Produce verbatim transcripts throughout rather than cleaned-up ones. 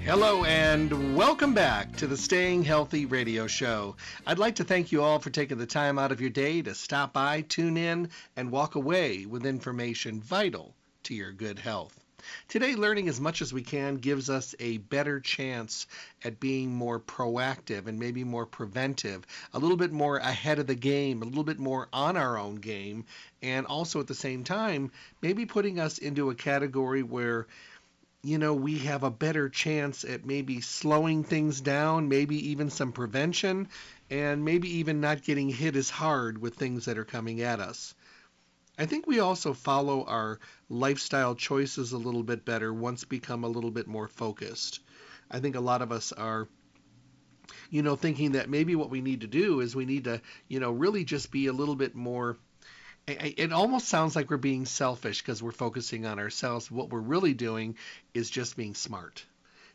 Hello and welcome back to the Staying Healthy Radio Show. I'd like to thank you all for taking the time out of your day to stop by, tune in, and walk away with information vital to your good health. Today, learning as much as we can gives us a better chance at being more proactive and maybe more preventive, a little bit more ahead of the game, a little bit more on our own game, and also at the same time, maybe putting us into a category where, you know, we have a better chance at maybe slowing things down, maybe even some prevention, and maybe even not getting hit as hard with things that are coming at us. I think we also follow our lifestyle choices a little bit better once become a little bit more focused. I think a lot of us are, you know, thinking that maybe what we need to do is we need to, you know, really just be a little bit more. It almost sounds like we're being selfish because we're focusing on ourselves. What we're really doing is just being smart.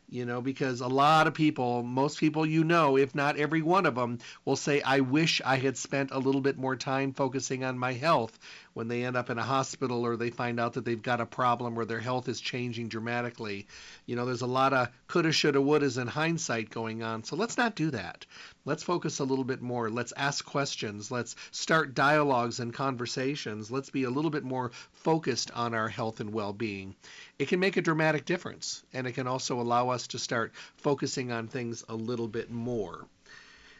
You know, because a lot of people, most people you know, if not every one of them, will say, I wish I had spent a little bit more time focusing on my health when they end up in a hospital or they find out that they've got a problem or their health is changing dramatically. You know, there's a lot of coulda, shoulda, wouldas in hindsight going on. So let's not do that. Let's focus a little bit more. Let's ask questions. Let's start dialogues and conversations. Let's be a little bit more focused on our health and well-being. It can make a dramatic difference, and it can also allow us to start focusing on things a little bit more.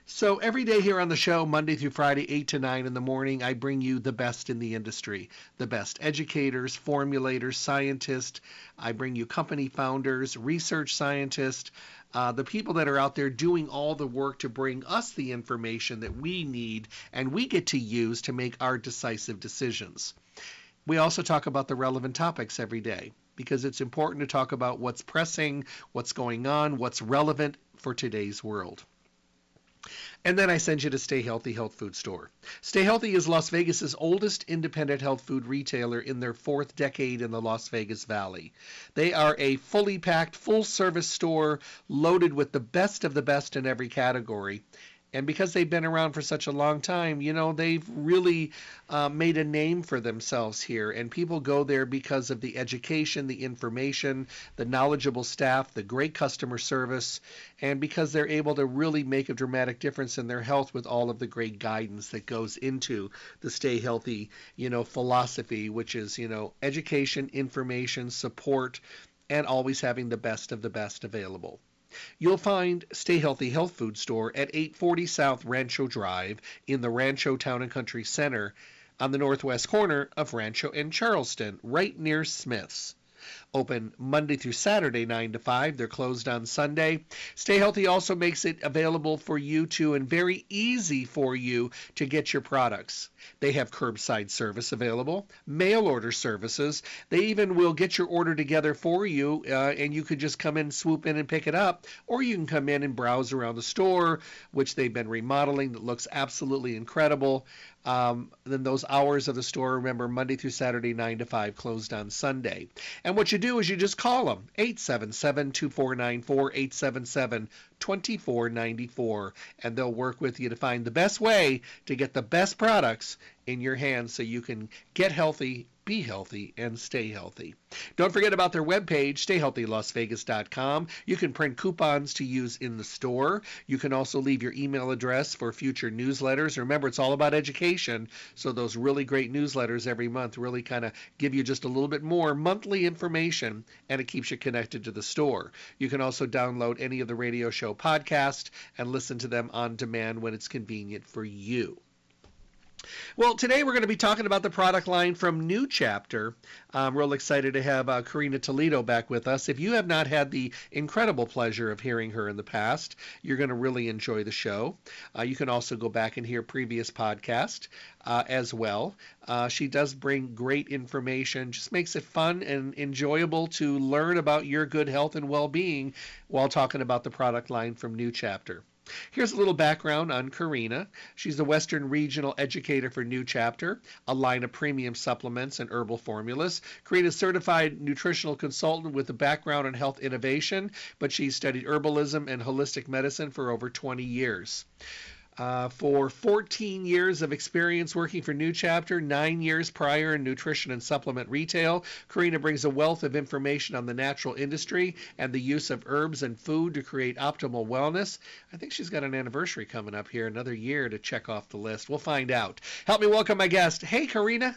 So every day here on the show, Monday through Friday, eight to nine in the morning, I bring you the best in the industry, the best educators, formulators, scientists. I bring you company founders, research scientists, uh, the people that are out there doing all the work to bring us the information that we need and we get to use to make our decisive decisions. We also talk about the relevant topics every day, because it's important to talk about what's pressing, what's going on, what's relevant for today's world. And then I send you to Stay Healthy Health Food Store. Stay Healthy is Las Vegas's oldest independent health food retailer in their fourth decade in the Las Vegas Valley. They are a fully packed, full-service store loaded with the best of the best in every category. And because they've been around for such a long time, you know, they've really uh, made a name for themselves here. And people go there because of the education, the information, the knowledgeable staff, the great customer service, and because they're able to really make a dramatic difference in their health with all of the great guidance that goes into the Stay Healthy, you know, philosophy, which is, you know, education, information, support, and always having the best of the best available. You'll find Stay Healthy Health Food Store at eight forty South Rancho Drive in the Rancho Town and Country Center on the northwest corner of Rancho and Charleston, right near Smith's. Open Monday through Saturday, nine to five. They're closed on Sunday. Stay Healthy also makes it available for you to and very easy for you to get your products. They have curbside service available, mail order services. They even will get your order together for you, uh, and you could just come in, swoop in, and pick it up. Or you can come in and browse around the store, which they've been remodeling that looks absolutely incredible. Um, then those hours of the store, remember, Monday through Saturday, nine to five, closed on Sunday. And what you do is you just call them, eight seven seven, two four nine four, eight seven seven, two four nine four, and they'll work with you to find the best way to get the best products in your hands so you can get healthy be healthy, and stay healthy. Don't forget about their webpage, stay healthy las vegas dot com. You can print coupons to use in the store. You can also leave your email address for future newsletters. Remember, it's all about education, so those really great newsletters every month really kind of give you just a little bit more monthly information, and it keeps you connected to the store. You can also download any of the radio show podcasts and listen to them on demand when it's convenient for you. Well, today we're going to be talking about the product line from New Chapter. I'm real excited to have uh, Karina Toledo back with us. If you have not had the incredible pleasure of hearing her in the past, you're going to really enjoy the show. Uh, you can also go back and hear previous podcasts uh, as well. Uh, she does bring great information, just makes it fun and enjoyable to learn about your good health and well-being while talking about the product line from New Chapter. Here's a little background on Karina. She's the Western Regional Educator for New Chapter, a line of premium supplements and herbal formulas. Karina's certified nutritional consultant with a background in health innovation, but she's studied herbalism and holistic medicine for over twenty years. Uh, for fourteen years of experience working for New Chapter, nine years prior in nutrition and supplement retail, Karina brings a wealth of information on the natural industry and the use of herbs and food to create optimal wellness. I think she's got an anniversary coming up here, another year to check off the list. We'll find out. Help me welcome my guest. Hey, Karina.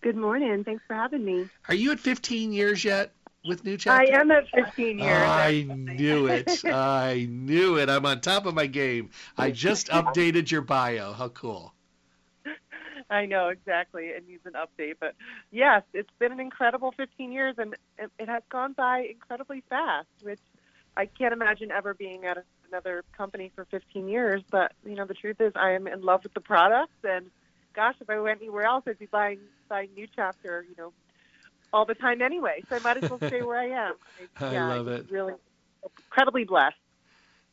Good morning. Thanks for having me. Are you at fifteen years yet? With New Chapter? I am at fifteen years. I knew it. I knew it. I'm on top of my game. I just updated your bio. How cool. I know, exactly. It needs an update. But yes, it's been an incredible fifteen years, and it has gone by incredibly fast, which I can't imagine ever being at another company for fifteen years. But, you know, the truth is I am in love with the products. And, gosh, if I went anywhere else, I'd be buying, buying New Chapter, you know, all the time anyway, so I might as well stay where I am. I, yeah, I love it. Really incredibly blessed.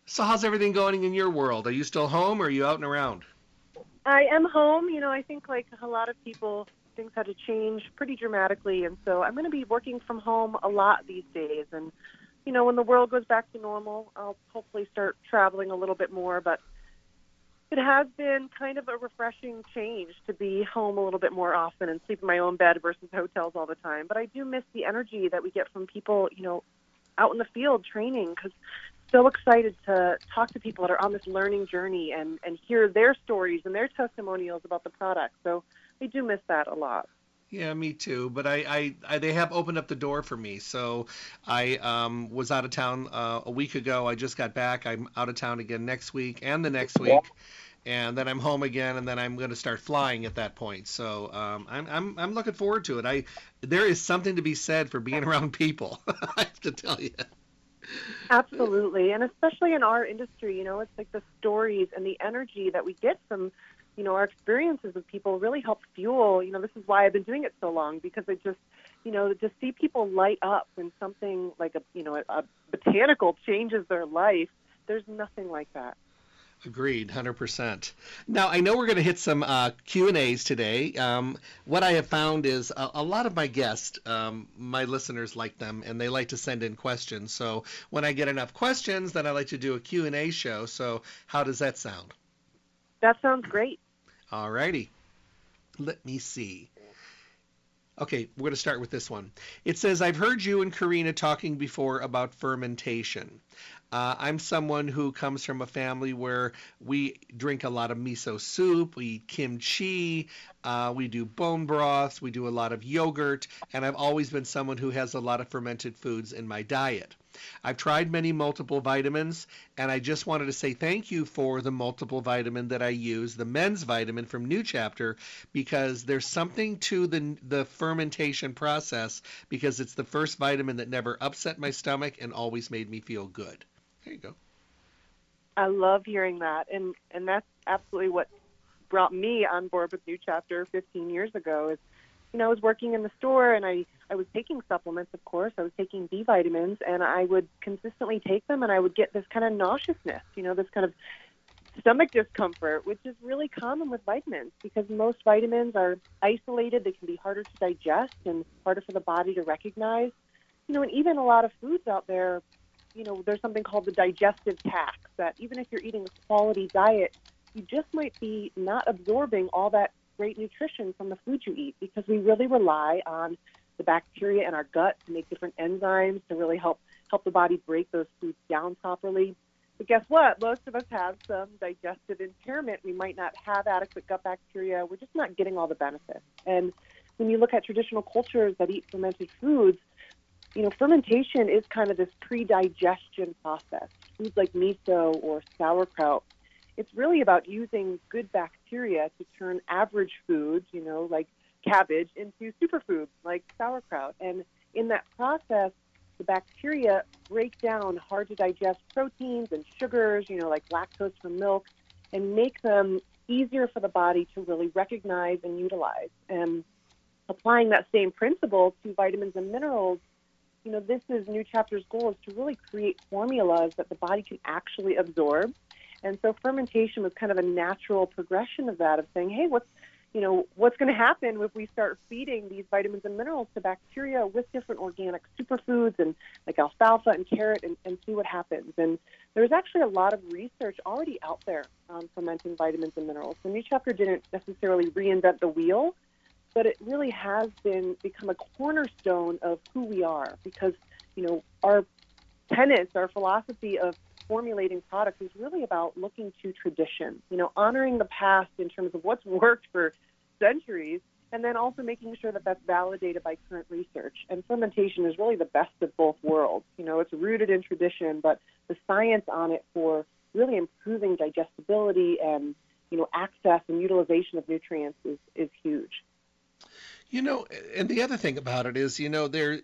So how's everything going in your world? Are you still home or are you out and around? I am home. You know, I think like a lot of people, things had to change pretty dramatically, and so I'm going to be working from home a lot these days. And, you know, when the world goes back to normal, I'll hopefully start traveling a little bit more, but it has been kind of a refreshing change to be home a little bit more often and sleep in my own bed versus hotels all the time. But I do miss the energy that we get from people, you know, out in the field training, because so excited to talk to people that are on this learning journey and, and hear their stories and their testimonials about the product. So I do miss that a lot. Yeah, me too. But I, I, I, they have opened up the door for me. So I um, was out of town uh, a week ago. I just got back. I'm out of town again next week and the next week. Yeah. And then I'm home again, and then I'm going to start flying at that point. So um, I'm I'm I'm looking forward to it. I there is something to be said for being around people. I have to tell you. Absolutely, and especially in our industry, you know, it's like the stories and the energy that we get from, you know, our experiences with people really help fuel. You know, this is why I've been doing it so long, because it just, you know, to see people light up when something like a you know a, a botanical changes their life. There's nothing like that. Agreed, one hundred percent. Now, I know we're going to hit some uh, Q and A's today. Um, what I have found is a, a lot of my guests, um, my listeners like them, and they like to send in questions. So when I get enough questions, then I like to do a Q and A show. So how does that sound? That sounds great. All righty. Let me see. Okay, we're going to start with this one. It says, I've heard you and Karina talking before about fermentation. Uh, I'm someone who comes from a family where we drink a lot of miso soup, we eat kimchi, uh, we do bone broths, we do a lot of yogurt, and I've always been someone who has a lot of fermented foods in my diet. I've tried many multiple vitamins, and I just wanted to say thank you for the multiple vitamin that I use, the men's vitamin from New Chapter, because there's something to the, the fermentation process, because it's the first vitamin that never upset my stomach and always made me feel good. There you go. I love hearing that, and, and that's absolutely what brought me on board with New Chapter fifteen years ago is, you know, I was working in the store, and I, I was taking supplements, of course. I was taking B vitamins, and I would consistently take them, and I would get this kind of nauseousness, you know, this kind of stomach discomfort, which is really common with vitamins because most vitamins are isolated. They can be harder to digest and harder for the body to recognize. You know, and even a lot of foods out there, you know, there's something called the digestive tax that even if you're eating a quality diet, you just might be not absorbing all that great nutrition from the food you eat, because we really rely on the bacteria in our gut to make different enzymes to really help help the body break those foods down properly. But guess what? Most of us have some digestive impairment. We might not have adequate gut bacteria. We're just not getting all the benefits. And when you look at traditional cultures that eat fermented foods, you know, fermentation is kind of this pre-digestion process. Foods like miso or sauerkraut, it's really about using good bacteria to turn average foods, you know, like cabbage, into superfoods like sauerkraut. And in that process, the bacteria break down hard-to-digest proteins and sugars, you know, like lactose from milk, and make them easier for the body to really recognize and utilize. And applying that same principle to vitamins and minerals, you know, this is New Chapter's goal, is to really create formulas that the body can actually absorb. And so fermentation was kind of a natural progression of that, of saying, hey, what's You know, what's going to happen if we start feeding these vitamins and minerals to bacteria with different organic superfoods and like alfalfa and carrot, and, and see what happens. And there's actually a lot of research already out there on fermenting vitamins and minerals. So New Chapter didn't necessarily reinvent the wheel, but it really has been become a cornerstone of who we are, because, you know, our tenets, our philosophy of formulating products is really about looking to tradition, you know, honoring the past in terms of what's worked for centuries, and then also making sure that that's validated by current research. And fermentation is really the best of both worlds. You know, it's rooted in tradition, but the science on it for really improving digestibility and, you know, access and utilization of nutrients is, is huge. You know, and the other thing about it is, you know, there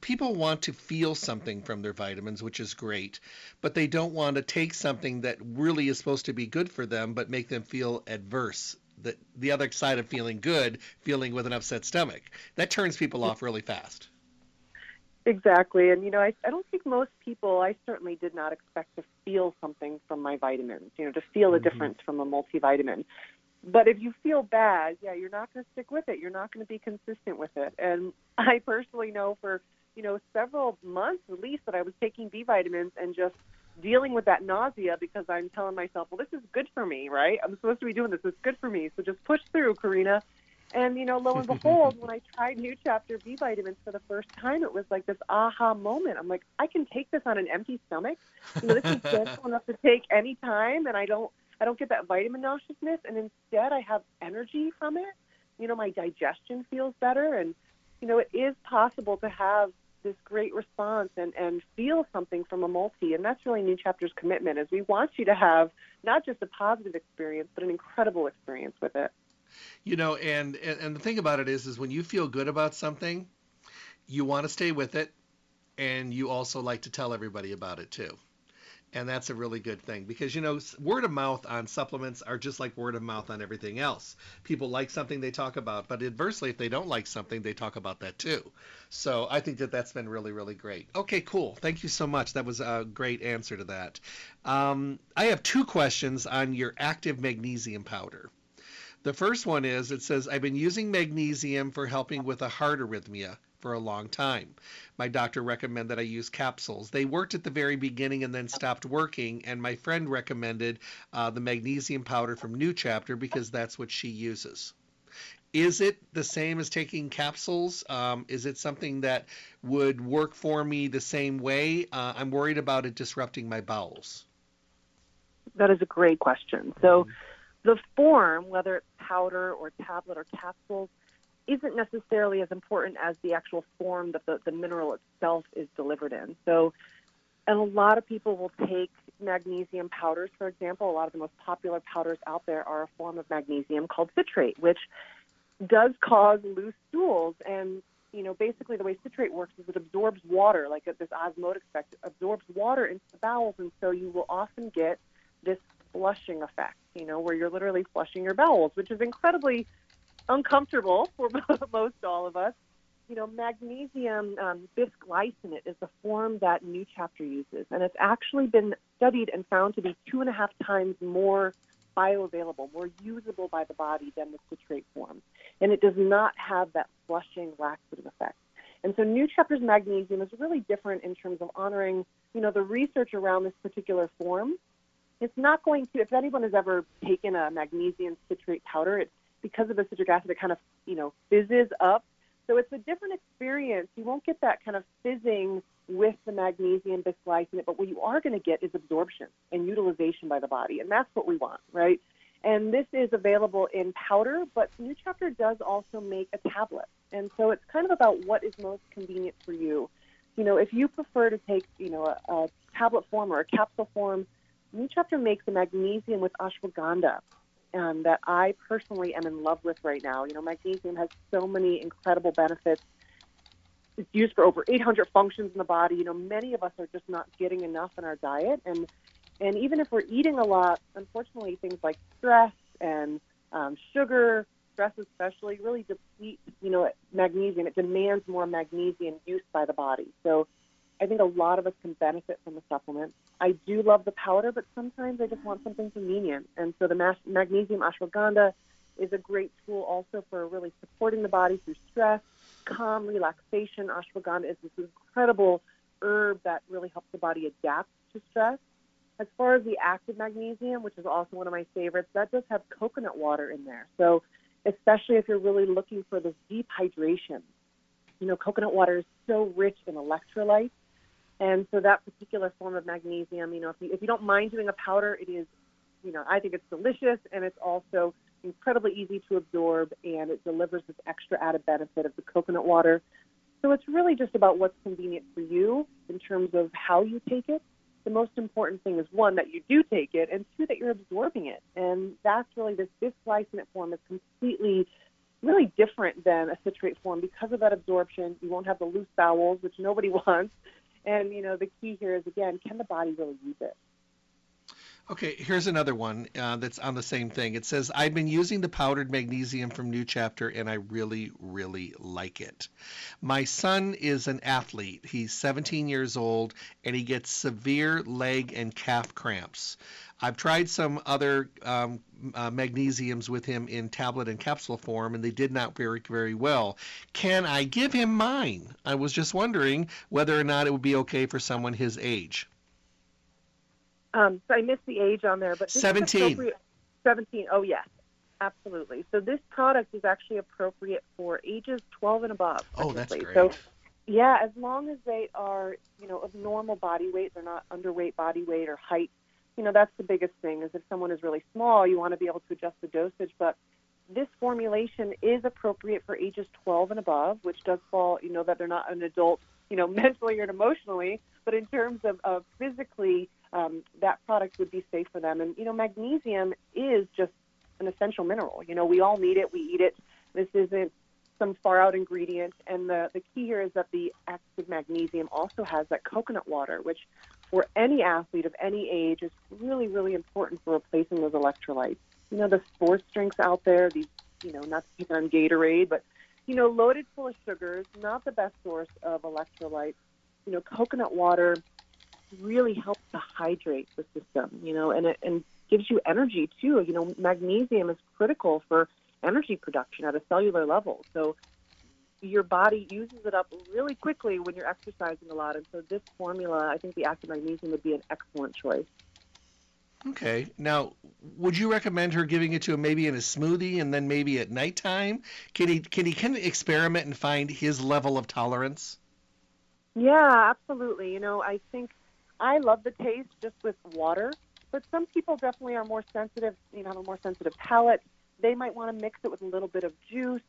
people want to feel something from their vitamins, which is great, but they don't want to take something that really is supposed to be good for them, but make them feel adverse. The, the other side of feeling good, feeling with an upset stomach, that turns people off really fast. Exactly. And, you know, I, I don't think most people, I certainly did not expect to feel something from my vitamins, you know, to feel a mm-hmm. difference from a multivitamin. But if you feel bad, yeah, you're not going to stick with it. You're not going to be consistent with it. And I personally know for, you know, several months at least that I was taking B vitamins and just dealing with that nausea, because I'm telling myself, well, this is good for me, right? I'm supposed to be doing this. It's good for me. So just push through, Karina. And, you know, lo and behold, when I tried New Chapter B vitamins for the first time, it was like this aha moment. I'm like, I can take this on an empty stomach. You know, this is gentle enough to take any time, and I don't, I don't get that vitamin nauseousness, and instead I have energy from it. You know, my digestion feels better, and, you know, it is possible to have this great response and, and feel something from a multi, and that's really New Chapter's commitment, is we want you to have not just a positive experience, but an incredible experience with it. You know, and, and, and the thing about it is, is when you feel good about something, you want to stay with it, and you also like to tell everybody about it, too. And that's a really good thing, because, you know, word of mouth on supplements are just like word of mouth on everything else. People like something, they talk about, but adversely, if they don't like something, they talk about that too. So I think that that's been really, really great. Okay, cool. Thank you so much. That was a great answer to that. Um, I have two questions on your active magnesium powder. The first one is, it says, I've been using magnesium for helping with a heart arrhythmia for a long time. My doctor recommended that I use capsules. They worked at the very beginning and then stopped working, and my friend recommended uh, the magnesium powder from New Chapter because that's what she uses. Is it the same as taking capsules? Um, is it something that would work for me the same way? Uh, I'm worried about it disrupting my bowels. That is a great question. So mm-hmm. the form, whether it's powder or tablet or capsules, isn't necessarily as important as the actual form that the, the mineral itself is delivered in. So, and a lot of people will take magnesium powders, for example. A lot of the most popular powders out there are a form of magnesium called citrate, which does cause loose stools. And, you know, basically the way citrate works is it absorbs water, like this osmotic effect, it absorbs water into the bowels. And so you will often get this flushing effect, you know, where you're literally flushing your bowels, which is incredibly uncomfortable for most all of us. You know, magnesium um, bisglycinate is the form that New Chapter uses, and it's actually been studied and found to be two and a half times more bioavailable, more usable by the body than the citrate form, and it does not have that flushing laxative effect. And so New Chapter's magnesium is really different in terms of honoring, you know, the research around this particular form. It's not going to, if anyone has ever taken a magnesium citrate powder, it's because of the citric acid, it kind of, you know, fizzes up. So it's a different experience. You won't get that kind of fizzing with the magnesium bisglycinate, but what you are going to get is absorption and utilization by the body, and that's what we want, right? And this is available in powder, but New Chapter does also make a tablet. And so it's kind of about what is most convenient for you. You know, if you prefer to take, you know, a, a tablet form or a capsule form, New Chapter makes the magnesium with ashwagandha um, that I personally am in love with right now. You know, magnesium has so many incredible benefits. It's used for over eight hundred functions in the body. You know, many of us are just not getting enough in our diet. And And even if we're eating a lot, unfortunately, things like stress and um, sugar, stress especially, really deplete, you know, magnesium. It demands more magnesium use by the body. So I think a lot of us can benefit from the supplement. I do love the powder, but sometimes I just want something convenient. And so the mas- magnesium ashwagandha is a great tool also for really supporting the body through stress, calm, relaxation. Ashwagandha is this incredible herb that really helps the body adapt to stress. As far as the active magnesium, which is also one of my favorites, that does have coconut water in there. So especially if you're really looking for this deep hydration, you know, coconut water is so rich in electrolytes. And so that particular form of magnesium, you know, if you, if you don't mind doing a powder, it is, you know, I think it's delicious, and it's also incredibly easy to absorb, and it delivers this extra added benefit of the coconut water. So it's really just about what's convenient for you in terms of how you take it. The most important thing is, one, that you do take it, and two, that you're absorbing it. And that's really, this bisglycinate form is completely, really different than a citrate form because of that absorption. You won't have the loose bowels, which nobody wants. And, you know, the key here is, again, can the body really use it? Okay, here's another one uh, that's on the same thing. It says, I've been using the powdered magnesium from New Chapter, and I really, really like it. My son is an athlete. He's seventeen years old, and he gets severe leg and calf cramps. I've tried some other um, uh, magnesiums with him in tablet and capsule form, and they did not work very well. Can I give him mine? I was just wondering whether or not it would be okay for someone his age. Um, so I missed the age on there, but seventeen. seventeen. Oh, yes, absolutely. So this product is actually appropriate for ages twelve and above. Oh, that's great. So, yeah, as long as they are, you know, of normal body weight, they're not underweight body weight or height. You know, that's the biggest thing is if someone is really small, you want to be able to adjust the dosage. But this formulation is appropriate for ages twelve and above, which does fall, you know, that they're not an adult, you know, mentally or emotionally, but in terms of, of physically, Um, that product would be safe for them. And, you know, magnesium is just an essential mineral. You know, we all need it. We eat it. This isn't some far-out ingredient. And the, the key here is that the active magnesium also has that coconut water, which for any athlete of any age is really, really important for replacing those electrolytes. You know, the sports drinks out there, these, you know, not to pick on Gatorade, but, you know, loaded full of sugars, not the best source of electrolytes. You know, coconut water really helps to hydrate the system, you know, and it and gives you energy too. You know, magnesium is critical for energy production at a cellular level. So your body uses it up really quickly when you're exercising a lot. And so this formula, I think the active magnesium would be an excellent choice. Okay. Now, would you recommend her giving it to him maybe in a smoothie and then maybe at nighttime? Can he can he can experiment and find his level of tolerance? Yeah, absolutely. You know, I think I love the taste just with water, but some people definitely are more sensitive, you know, have a more sensitive palate. They might want to mix it with a little bit of juice.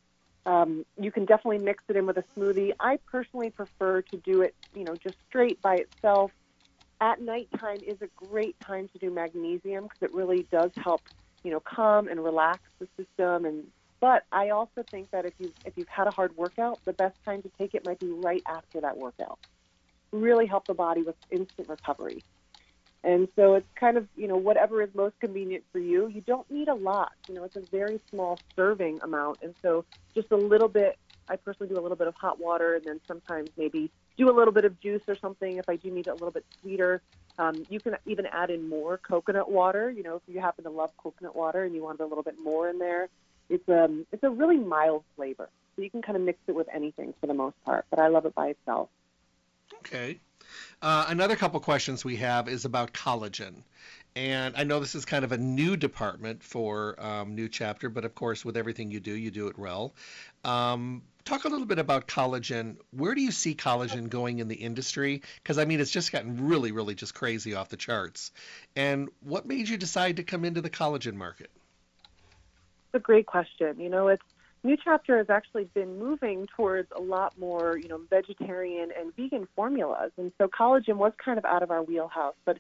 Um, you can definitely mix it in with a smoothie. I personally prefer to do it, you know, just straight by itself. At nighttime is a great time to do magnesium because it really does help, you know, calm and relax the system. And but I also think that if you if you've had a hard workout, the best time to take it might be right after that workout. Really help the body with instant recovery. And so it's kind of, you know, whatever is most convenient for you. You don't need a lot. You know, it's a very small serving amount. And so just a little bit, I personally do a little bit of hot water and then sometimes maybe do a little bit of juice or something if I do need it a little bit sweeter. Um, you can even add in more coconut water. You know, if you happen to love coconut water and you want a little bit more in there, it's, um, it's a really mild flavor. So you can kind of mix it with anything for the most part, but I love it by itself. Okay. Uh, another couple questions we have is about collagen. And I know this is kind of a new department for um, New Chapter, but of course, with everything you do, you do it well. Um, talk a little bit about collagen. Where do you see collagen going in the industry? Because, I mean, it's just gotten really, really just crazy off the charts. And what made you decide to come into the collagen market? It's a great question. You know, it's New Chapter has actually been moving towards a lot more, you know, vegetarian and vegan formulas. And so collagen was kind of out of our wheelhouse, but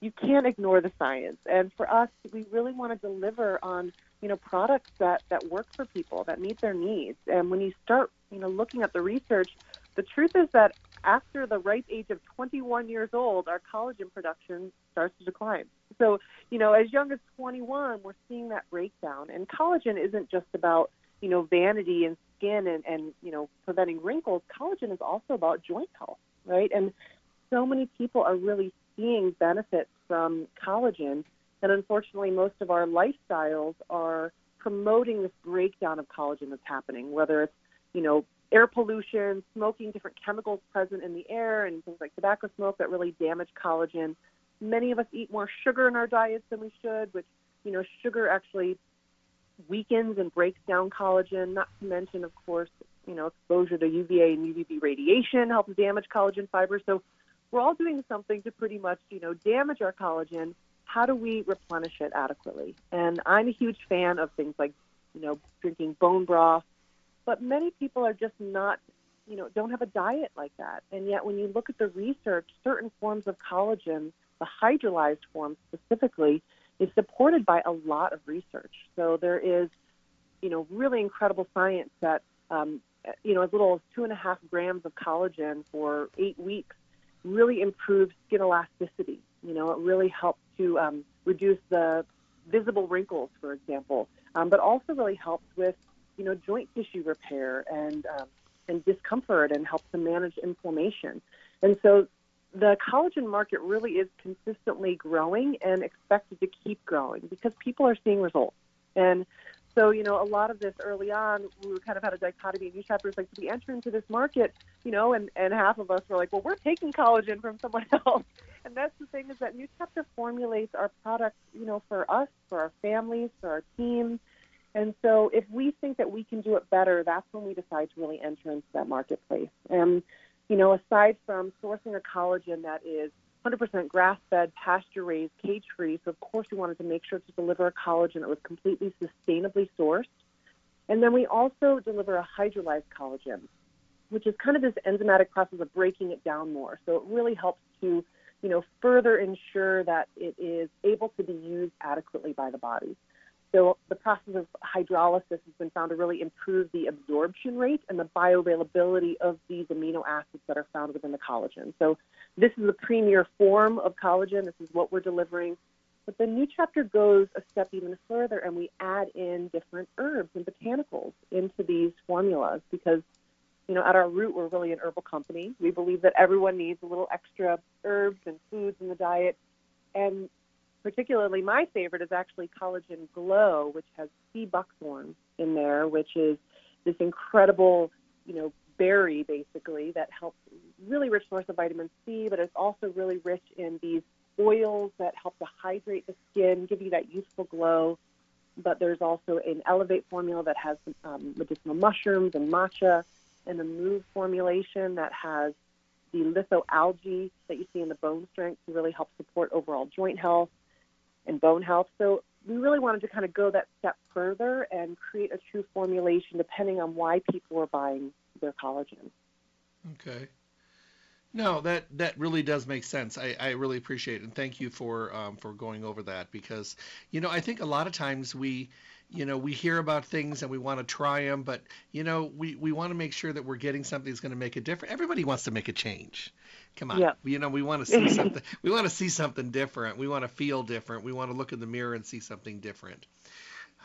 you can't ignore the science. And for us, we really want to deliver on, you know, products that, that work for people, that meet their needs. And when you start, you know, looking at the research, the truth is that after the ripe age of twenty-one years old, our collagen production starts to decline. So, you know, as young as twenty-one, we're seeing that breakdown. And collagen isn't just about, you know, vanity and skin and, and, you know, preventing wrinkles. Collagen is also about joint health, right? And so many people are really seeing benefits from collagen. And unfortunately, most of our lifestyles are promoting this breakdown of collagen that's happening, whether it's, you know, air pollution, smoking, different chemicals present in the air, and things like tobacco smoke that really damage collagen. Many of us eat more sugar in our diets than we should, which, you know, sugar actually weakens and breaks down collagen, not to mention, of course, you know, exposure to U V A and U V B radiation helps damage collagen fibers. So we're all doing something to pretty much, you know, damage our collagen. How do we replenish it adequately? And I'm a huge fan of things like, you know, drinking bone broth, but many people are just not, you know, don't have a diet like that. And yet when you look at the research, certain forms of collagen, the hydrolyzed form specifically, is supported by a lot of research. So there is, you know, really incredible science that, um, you know, as little as two and a half grams of collagen for eight weeks really improves skin elasticity. You know, it really helps to um, reduce the visible wrinkles, for example, um, but also really helps with, you know, joint tissue repair and, um, and discomfort, and helps to manage inflammation. And so the collagen market really is consistently growing and expected to keep growing because people are seeing results. And so, you know, a lot of this early on, we kind of had a dichotomy in New Chapter. It's like, we enter into this market, you know, and, and half of us were like, well, we're taking collagen from someone else. And that's the thing, is that New Chapter formulates our products, you know, for us, for our families, for our team. And so if we think that we can do it better, that's when we decide to really enter into that marketplace. And you know, aside from sourcing a collagen that is one hundred percent grass-fed, pasture-raised, cage-free, so of course we wanted to make sure to deliver a collagen that was completely sustainably sourced. And then we also deliver a hydrolyzed collagen, which is kind of this enzymatic process of breaking it down more. So it really helps to, you know, further ensure that it is able to be used adequately by the body. So the process of hydrolysis has been found to really improve the absorption rate and the bioavailability of these amino acids that are found within the collagen. So this is the premier form of collagen. This is what we're delivering. But the New Chapter goes a step even further, and we add in different herbs and botanicals into these formulas because, you know, at our root, we're really an herbal company. We believe that everyone needs a little extra herbs and foods in the diet. And particularly my favorite is actually Collagen Glow, which has sea buckthorn in there, which is this incredible, you know, berry, basically, that helps really rich source of vitamin C, but it's also really rich in these oils that help to hydrate the skin, give you that youthful glow. But there's also an Elevate formula that has um, medicinal mushrooms and matcha, and the Move formulation that has the lithoalgae that you see in the bone strength to really help support overall joint health and bone health. So we really wanted to kind of go that step further and create a true formulation depending on why people are buying their collagen. Okay. No, that, that really does make sense. I, I really appreciate it. And thank you for, um, for going over that because, you know, I think a lot of times we, you know, we hear about things and we want to try them, but, you know, we, we want to make sure that we're getting something that's going to make a difference. Everybody wants to make a change. Come on. Yeah. You know, we want to see something. We want to see something different. We want to feel different. We want to look in the mirror and see something different.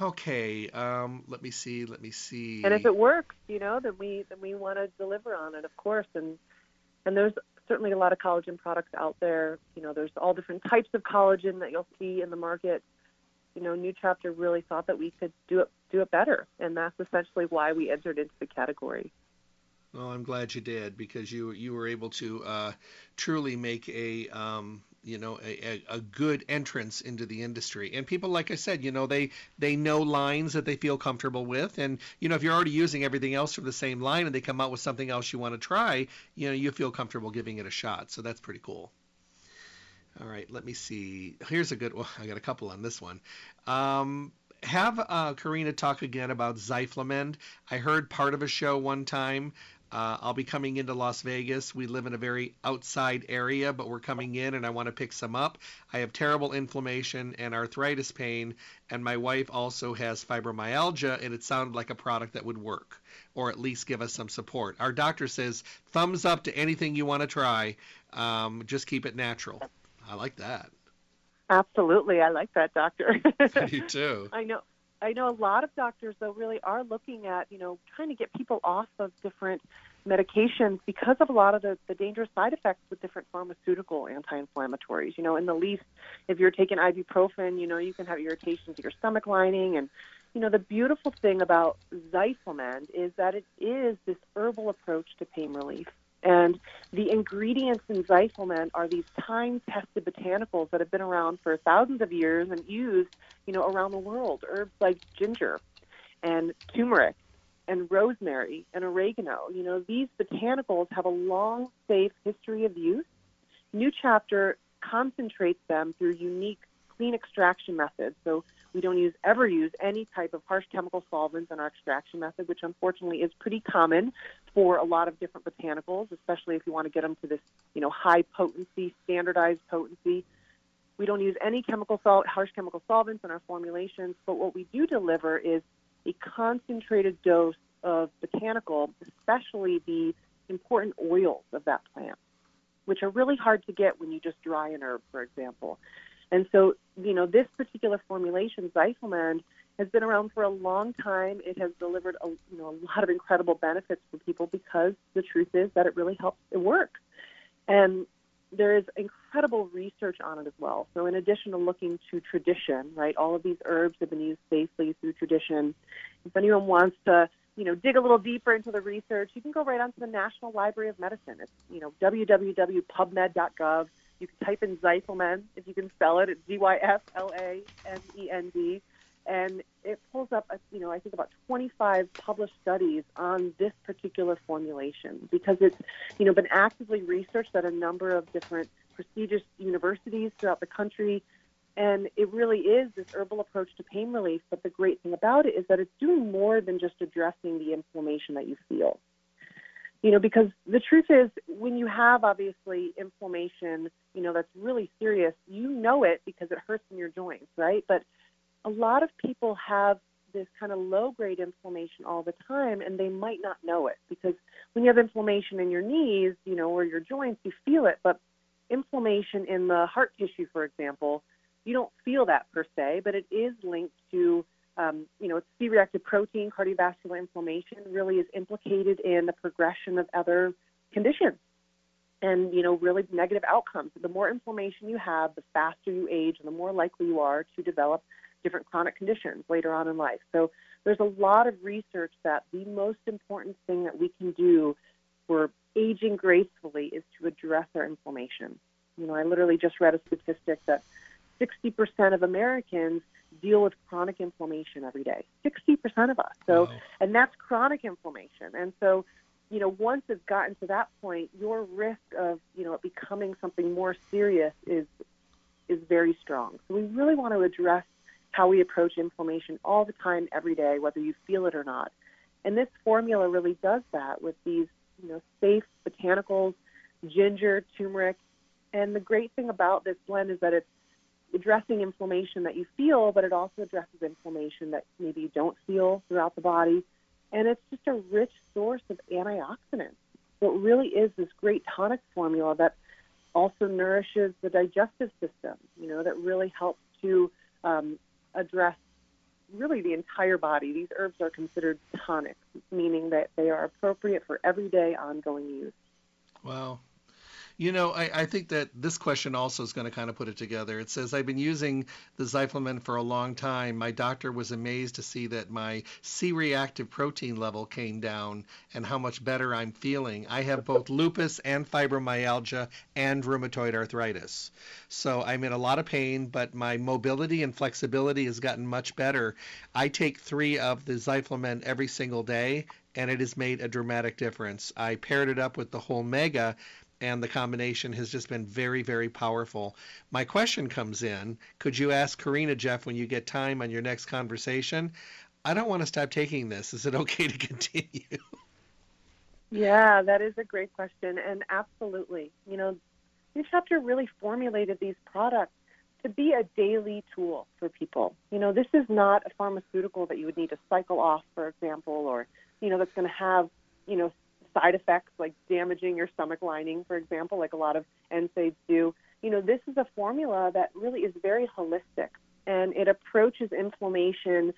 Okay. Um, let me see. Let me see. And if it works, you know, then we, then we want to deliver on it, of course. And, and there's certainly a lot of collagen products out there. You know, there's all different types of collagen that you'll see in the market. You know, New Chapter really thought that we could do it do it better, and that's essentially why we entered into the category. Well, I'm glad you did, because you you were able to uh, truly make a um, you know a, a good entrance into the industry. And people, like I said, you know they they know lines that they feel comfortable with. And you know if you're already using everything else from the same line, and they come out with something else you want to try, you know you feel comfortable giving it a shot. So that's pretty cool. All right, let me see. Here's a good one. I got a couple on this one. Um, have uh, Karina talk again about Zyflamend. I heard part of a show one time. Uh, I'll be coming into Las Vegas. We live in a very outside area, but we're coming in, and I want to pick some up. I have terrible inflammation and arthritis pain, and my wife also has fibromyalgia, and it sounded like a product that would work, or at least give us some support. Our doctor says, thumbs up to anything you want to try. Um, just keep it natural. I like that. Absolutely. I like that, doctor. You too. I know. I know a lot of doctors, though, really are looking at, you know, trying to get people off of different medications because of a lot of the, the dangerous side effects with different pharmaceutical anti-inflammatories. You know, in the least, if you're taking ibuprofen, you know, you can have irritation to your stomach lining. And, you know, the beautiful thing about Zyflamend is that it is this herbal approach to pain relief. And the ingredients in Zyflamend are these time-tested botanicals that have been around for thousands of years and used, you know, around the world. Herbs like ginger and turmeric and rosemary and oregano. You know, these botanicals have a long, safe history of use. New Chapter concentrates them through unique, clean extraction methods. So we don't use ever use any type of harsh chemical solvents in our extraction method, which unfortunately is pretty common for a lot of different botanicals, especially if you want to get them to this, you know, high potency, standardized potency. We don't use any chemical salt, harsh chemical solvents in our formulations, but what we do deliver is a concentrated dose of botanical, especially the important oils of that plant, which are really hard to get when you just dry an herb, for example. And so, you know, this particular formulation, Zyflamend, has been around for a long time. It has delivered, a, you know, a lot of incredible benefits for people because the truth is that it really helps it work. And there is incredible research on it as well. So in addition to looking to tradition, right, all of these herbs have been used safely through tradition. If anyone wants to, you know, dig a little deeper into the research, you can go right onto the National Library of Medicine. It's, you know, w w w dot pub med dot gov. You can type in Zyflamend, if you can spell it, it's Z Y F L A M E N D, and it pulls up, you know, I think about twenty-five published studies on this particular formulation because it's, you know, been actively researched at a number of different prestigious universities throughout the country, and it really is this herbal approach to pain relief, but the great thing about it is that it's doing more than just addressing the inflammation that you feel. You know, because the truth is, when you have, obviously, inflammation, you know, that's really serious, you know it because it hurts in your joints, right? But a lot of people have this kind of low-grade inflammation all the time, and they might not know it because when you have inflammation in your knees, you know, or your joints, you feel it. But inflammation in the heart tissue, for example, you don't feel that per se, but it is linked to Um, you know, C-reactive protein, cardiovascular inflammation really is implicated in the progression of other conditions and, you know, really negative outcomes. The more inflammation you have, the faster you age and the more likely you are to develop different chronic conditions later on in life. So there's a lot of research that the most important thing that we can do for aging gracefully is to address our inflammation. You know, I literally just read a statistic that sixty percent of Americans deal with chronic inflammation every day, sixty percent of us. So, wow. And that's chronic inflammation. And so, you know, once it's gotten to that point, your risk of, you know, it becoming something more serious is, is very strong. So we really want to address how we approach inflammation all the time, every day, whether you feel it or not. And this formula really does that with these, you know, safe botanicals, ginger, turmeric. And the great thing about this blend is that it's addressing inflammation that you feel, but it also addresses inflammation that maybe you don't feel throughout the body. And it's just a rich source of antioxidants. So it really is this great tonic formula that also nourishes the digestive system, you know, that really helps to um, address really the entire body. These herbs are considered tonics, meaning that they are appropriate for everyday ongoing use. Wow. You know, I, I think that this question also is going to kind of put it together. It says, I've been using the Zyflamend for a long time. My doctor was amazed to see that my C reactive protein level came down and how much better I'm feeling. I have both lupus and fibromyalgia and rheumatoid arthritis. So I'm in a lot of pain, but my mobility and flexibility has gotten much better. I take three of the Zyflamend every single day, and it has made a dramatic difference. I paired it up with the Whole Omega, and the combination has just been very, very powerful. My question comes in, could you ask Karina, Jeff, when you get time on your next conversation? I don't want to stop taking this. Is it okay to continue? Yeah, that is a great question, and absolutely. You know, New Chapter really formulated these products to be a daily tool for people. You know, this is not a pharmaceutical that you would need to cycle off, for example, or, you know, that's going to have, you know, side effects like damaging your stomach lining, for example, like a lot of N SAIDs do. You know, this is a formula that really is very holistic, and it approaches inflammation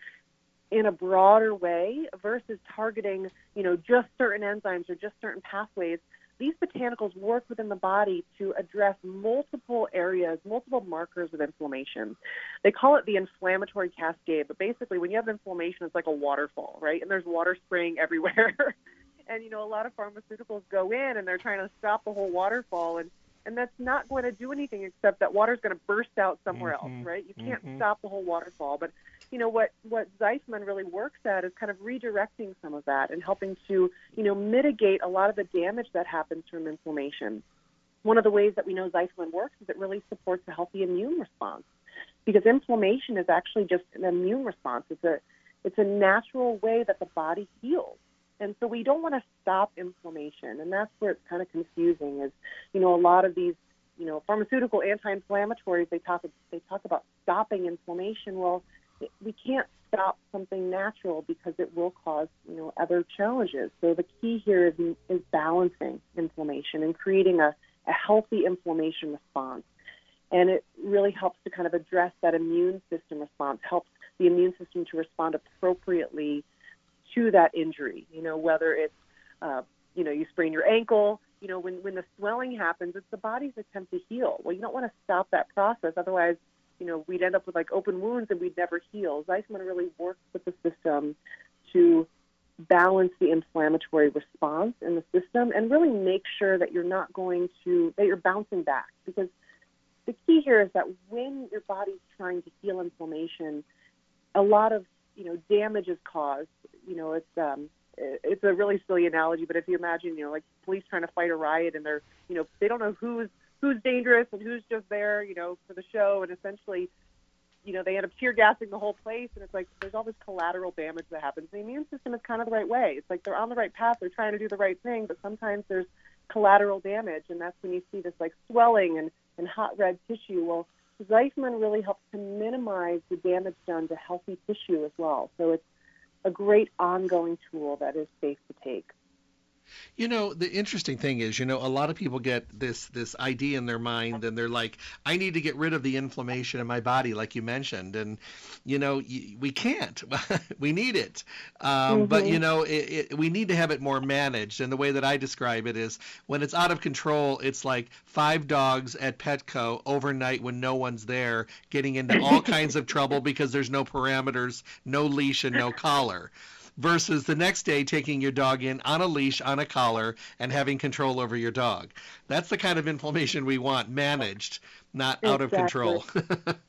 in a broader way versus targeting, you know, just certain enzymes or just certain pathways. These botanicals work within the body to address multiple areas, multiple markers of inflammation. They call it the inflammatory cascade, but basically when you have inflammation, it's like a waterfall, right? And there's water spraying everywhere. And, you know, a lot of pharmaceuticals go in and they're trying to stop the whole waterfall. And, and that's not going to do anything except that water's going to burst out somewhere mm-hmm. else, right? You can't mm-hmm. stop the whole waterfall. But, you know, what, what Zyflamend really works at is kind of redirecting some of that and helping to, you know, mitigate a lot of the damage that happens from inflammation. One of the ways that we know Zyflamend works is it really supports a healthy immune response, because inflammation is actually just an immune response. It's a, it's a natural way that the body heals. And so we don't want to stop inflammation, and that's where it's kind of confusing is, you know, a lot of these, you know, pharmaceutical anti-inflammatories, they talk, they talk about stopping inflammation. Well, we can't stop something natural because it will cause, you know, other challenges. So the key here is, is balancing inflammation and creating a, a healthy inflammation response. And it really helps to kind of address that immune system response, helps the immune system to respond appropriately to that injury, you know, whether it's, uh, you know, you sprain your ankle, you know, when, when the swelling happens, it's the body's attempt to heal. Well, you don't want to stop that process. Otherwise, you know, we'd end up with like open wounds and we'd never heal. Zyflamend really works with the system to balance the inflammatory response in the system and really make sure that you're not going to, that you're bouncing back. Because the key here is that when your body's trying to heal inflammation, a lot of, you know, damage is caused. You know, it's um, it's a really silly analogy, but if you imagine, you know, like police trying to fight a riot, and they're, you know, they don't know who's who's dangerous and who's just there, you know, for the show, and essentially, you know, they end up tear gassing the whole place, and it's like there's all this collateral damage that happens. The immune system is kind of the right way. It's like they're on the right path, they're trying to do the right thing, but sometimes there's collateral damage, and that's when you see this like swelling and, and hot red tissue. Well, Zyflamend really helps to minimize the damage done to healthy tissue as well. So it's a great ongoing tool that is safe to take. You know, the interesting thing is, you know, a lot of people get this this idea in their mind, and they're like, I need to get rid of the inflammation in my body, like you mentioned. And, you know, we can't. We need it. Um, mm-hmm. But, you know, it, it, we need to have it more managed. And the way that I describe it is when it's out of control, it's like five dogs at Petco overnight when no one's there getting into all kinds of trouble because there's no parameters, no leash, and no collar. Versus the next day taking your dog in on a leash, on a collar, and having control over your dog. That's the kind of inflammation we want, managed, not exactly. Out of control.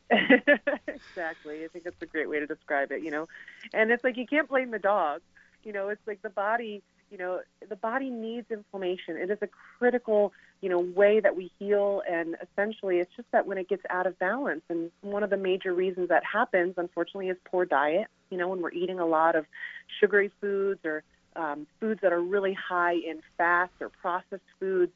Exactly. I think that's a great way to describe it, you know. And it's like you can't blame the dog. You know, it's like the body, you know, the body needs inflammation. It is a critical, you know, way that we heal, and essentially it's just that when it gets out of balance, and one of the major reasons that happens, unfortunately, is poor diet. You know, when we're eating a lot of sugary foods or um, foods that are really high in fats or processed foods,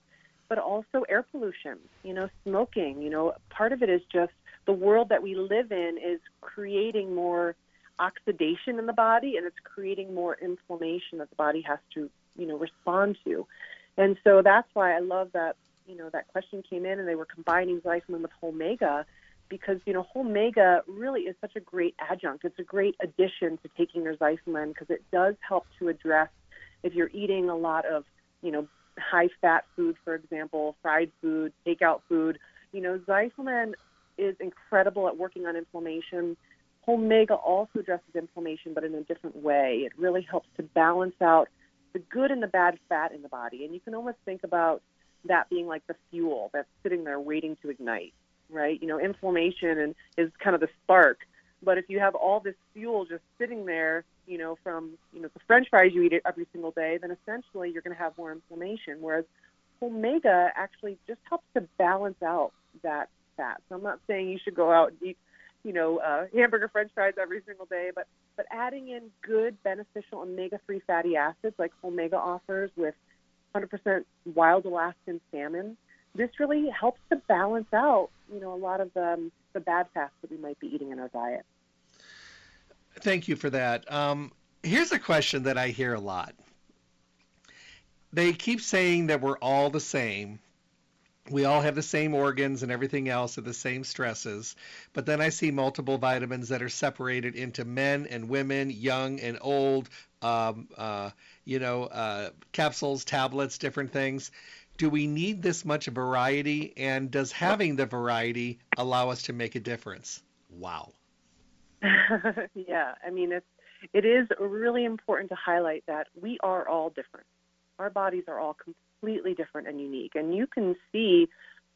but also air pollution, you know, smoking, you know, part of it is just the world that we live in is creating more oxidation in the body, and it's creating more inflammation that the body has to, you know, respond to. And so that's why I love that, you know, that question came in and they were combining Zyflamend with Whole Omega, because, you know, Whole Omega really is such a great adjunct. It's a great addition to taking your Zyflamend because it does help to address if you're eating a lot of, you know, high-fat food, for example, fried food, takeout food. You know, Zyflamend is incredible at working on inflammation. Whole Omega also addresses inflammation, but in a different way. It really helps to balance out the good and the bad fat in the body. And you can almost think about that being like the fuel that's sitting there waiting to ignite, right? You know, inflammation and is kind of the spark. But if you have all this fuel just sitting there, you know, from, you know, the French fries you eat every single day, then essentially you're going to have more inflammation, whereas Whole Omega actually just helps to balance out that fat. So I'm not saying you should go out and eat, you know, uh, hamburger French fries every single day, but, but adding in good beneficial omega three fatty acids like Whole Omega offers with one hundred percent wild Alaskan salmon, this really helps to balance out, you know, a lot of um, the bad fats that we might be eating in our diet. Thank you for that. Um, here's a question that I hear a lot. They keep saying that we're all the same. We all have the same organs and everything else and the same stresses. But then I see multiple vitamins that are separated into men and women, young and old, um, uh, you know, uh, capsules, tablets, different things. Do we need this much variety? And does having the variety allow us to make a difference? Wow. Yeah, I mean, it's, it is really important to highlight that we are all different. Our bodies are all completely different and unique. And you can see,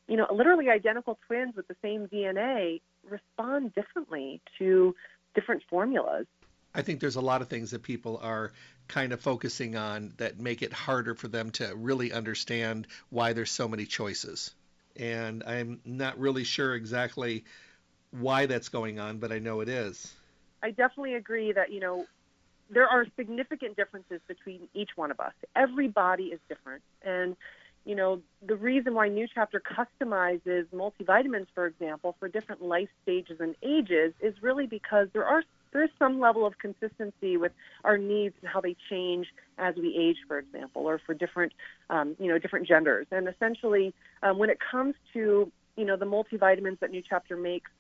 you know, literally identical twins with the same D N A respond differently to different formulas. I think there's a lot of things that people are kind of focusing on that make it harder for them to really understand why there's so many choices. And I'm not really sure exactly why that's going on, but I know it is. I definitely agree that, you know, there are significant differences between each one of us. Every body is different. And, you know, the reason why New Chapter customizes multivitamins, for example, for different life stages and ages is really because there are there's some level of consistency with our needs and how they change as we age, for example, or for different, um, you know, different genders. And essentially, um, when it comes to, you know, the multivitamins that New Chapter makes,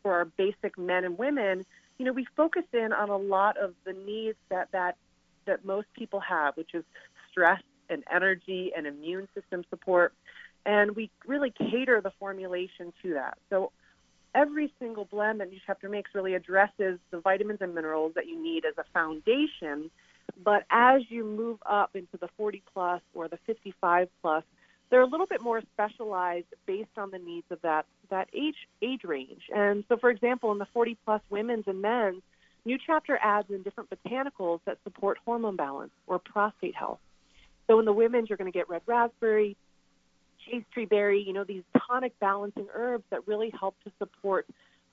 for our basic men and women, you know, we focus in on a lot of the needs that, that that most people have, which is stress and energy and immune system support. And we really cater the formulation to that. So every single blend that New Chapter makes really addresses the vitamins and minerals that you need as a foundation. But as you move up into the forty plus or the fifty-five plus, they're a little bit more specialized based on the needs of that, that age age range. And so, for example, in the forty-plus women's and men's, New Chapter adds in different botanicals that support hormone balance or prostate health. So in the women's, you're going to get red raspberry, chase tree berry, you know, these tonic balancing herbs that really help to support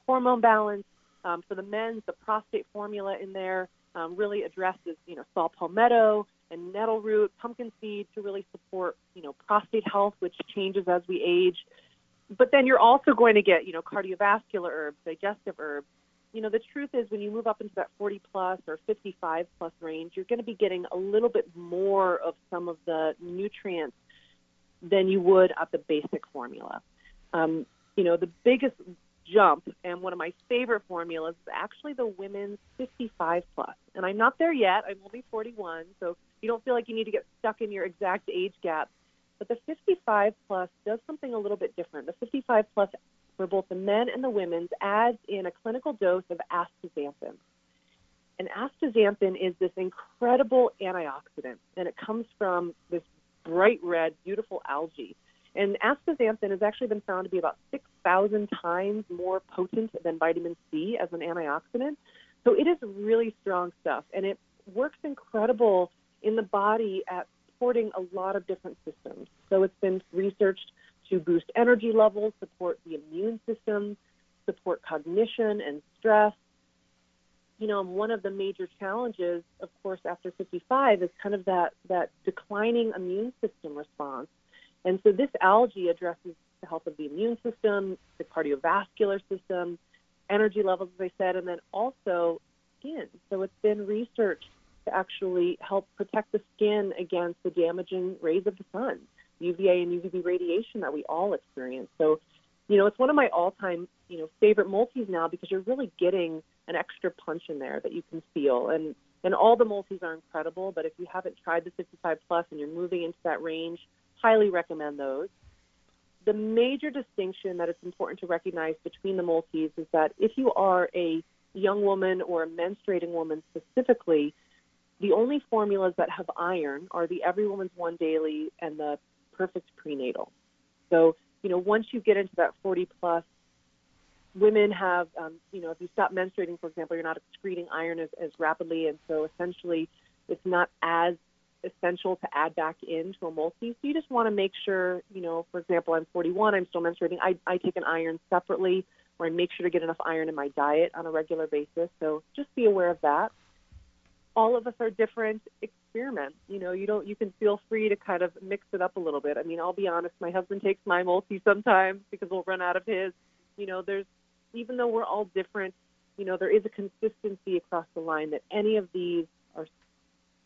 hormone balance. Um, for the men's, the prostate formula in there um, really addresses, you know, saw palmetto and nettle root, pumpkin seed to really support, you know, prostate health, which changes as we age. But then you're also going to get, you know, cardiovascular herbs, digestive herbs. You know, the truth is when you move up into that forty plus or fifty-five plus range, you're going to be getting a little bit more of some of the nutrients than you would at the basic formula. Um, you know, the biggest jump and one of my favorite formulas is actually the women's fifty-five plus. And I'm not there yet. I'm only forty-one. So you don't feel like you need to get stuck in your exact age gap. But the fifty-five plus does something a little bit different. The fifty-five plus for both the men and the women's adds in a clinical dose of astaxanthin. And astaxanthin is this incredible antioxidant, and it comes from this bright red, beautiful algae. And astaxanthin has actually been found to be about six thousand times more potent than vitamin C as an antioxidant. So it is really strong stuff, and it works incredible in the body at supporting a lot of different systems. So it's been researched to boost energy levels, support the immune system, support cognition and stress. You know, one of the major challenges, of course, after fifty-five is kind of that, that declining immune system response. And so this algae addresses the health of the immune system, the cardiovascular system, energy levels, as I said, and then also skin. So it's been researched to actually help protect the skin against the damaging rays of the sun, U V A and U V B radiation that we all experience. So, you know, it's one of my all-time, you know, favorite multis now because you're really getting an extra punch in there that you can feel. And And all the multis are incredible, but if you haven't tried the fifty-five plus and you're moving into that range, highly recommend those. The major distinction that it's important to recognize between the multis is that if you are a young woman or a menstruating woman specifically, the only formulas that have iron are the Every Woman's One Daily and the Perfect Prenatal. So, you know, once you get into that forty plus, women have, um, you know, if you stop menstruating, for example, you're not excreting iron as, as rapidly, and so essentially it's not as essential to add back into a multi. So you just want to make sure, you know, for example, I'm forty-one, I'm still menstruating. I, I take an iron separately, or I make sure to get enough iron in my diet on a regular basis. So just be aware of that. All of us are different. Experiment. You know, you don't. You can feel free to kind of mix it up a little bit. I mean, I'll be honest. My husband takes my multi sometimes because we'll run out of his. You know, there's, even though we're all different, you know, there is a consistency across the line that any of these are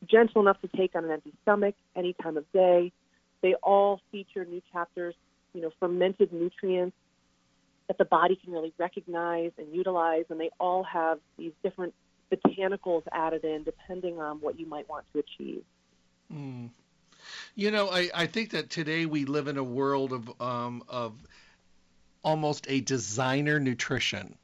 gentle enough to take on an empty stomach any time of day. They all feature New Chapter's, you know, fermented nutrients that the body can really recognize and utilize, and they all have these different botanicals added in depending on what you might want to achieve. Mm. You know, I, I think that today we live in a world of um, of almost a designer nutrition,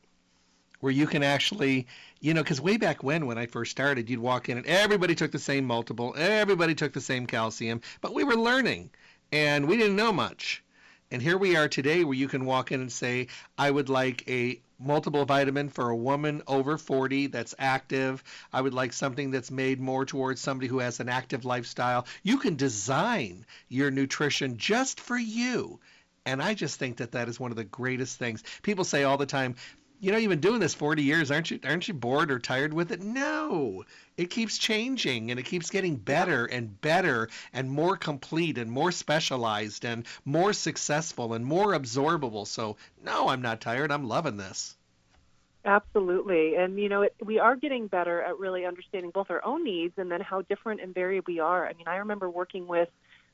where you can actually, you know, because way back when, when I first started, you'd walk in and everybody took the same multiple, everybody took the same calcium, but we were learning and we didn't know much. And here we are today where you can walk in and say, I would like a multiple vitamin for a woman over forty that's active. I would like something that's made more towards somebody who has an active lifestyle. You can design your nutrition just for you. And I just think that that is one of the greatest things. People say all the time, you know, you've been doing this forty years. Aren't you, aren't you bored or tired with it? No, it keeps changing and it keeps getting better and better and more complete and more specialized and more successful and more absorbable. So no, I'm not tired. I'm loving this. Absolutely. And, you know, it, we are getting better at really understanding both our own needs and then how different and varied we are. I mean, I remember working with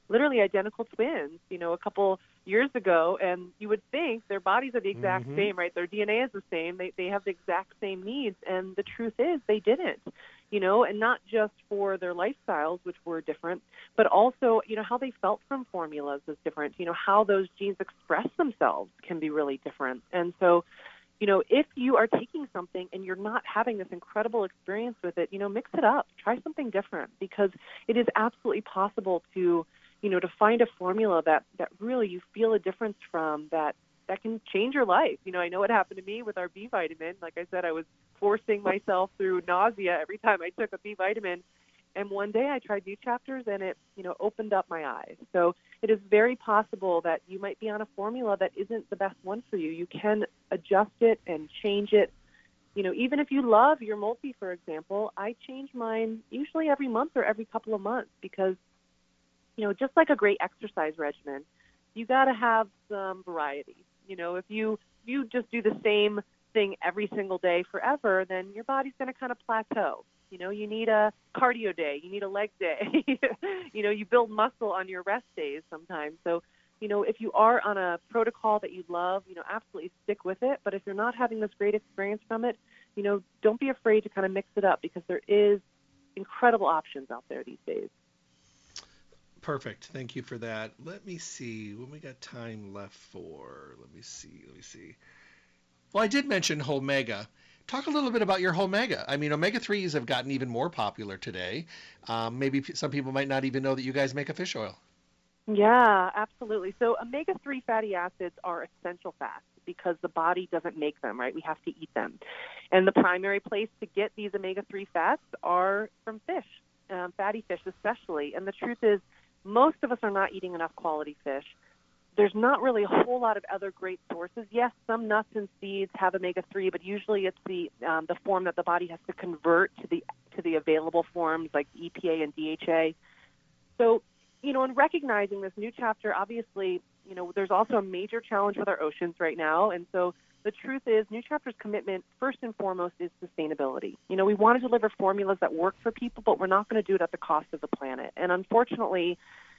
literally identical twins, you know, a couple years ago, and you would think their bodies are the exact mm-hmm. same, right? Their D N A is the same. They they have the exact same needs, and the truth is they didn't, you know, and not just for their lifestyles, which were different, but also, you know, how they felt from formulas is different. You know, how those genes express themselves can be really different. And so, you know, if you are taking something and you're not having this incredible experience with it, you know, mix it up. Try something different, because it is absolutely possible to, you know, to find a formula that, that really you feel a difference from, that, that can change your life. You know, I know what happened to me with our B vitamin. Like I said, I was forcing myself through nausea every time I took a B vitamin. And one day I tried New Chapters and it, you know, opened up my eyes. So it is very possible that you might be on a formula that isn't the best one for you. You can adjust it and change it. You know, even if you love your multi, for example, I change mine usually every month or every couple of months, because, you know, just like a great exercise regimen, you got to have some variety. You know, if you, if you just do the same thing every single day forever, then your body's going to kind of plateau. You know, you need a cardio day. You need a leg day. You know, you build muscle on your rest days sometimes. So, you know, if you are on a protocol that you love, you know, absolutely stick with it. But if you're not having this great experience from it, you know, don't be afraid to kind of mix it up, because there is incredible options out there these days. Perfect. Thank you for that. Let me see when we got time left for. Let me see. Let me see. Well, I did mention Whole Omega. Talk a little bit about your Whole Omega. I mean, omega threes have gotten even more popular today. Um, maybe some people might not even know that you guys make a fish oil. Yeah, absolutely. So omega three fatty acids are essential fats, because the body doesn't make them, right? We have to eat them. And the primary place to get these omega three fats are from fish, um, fatty fish especially. And the truth is, most of us are not eating enough quality fish. There's not really a whole lot of other great sources. Yes, some nuts and seeds have omega three, but usually it's the um, the form that the body has to convert to the to the available forms like E P A and D H A. So, you know, in recognizing this New Chapter, obviously, you know, there's also a major challenge with our oceans right now. And so the truth is, New Chapter's commitment, first and foremost, is sustainability. You know, we want to deliver formulas that work for people, but we're not going to do it at the cost of the planet. And unfortunately,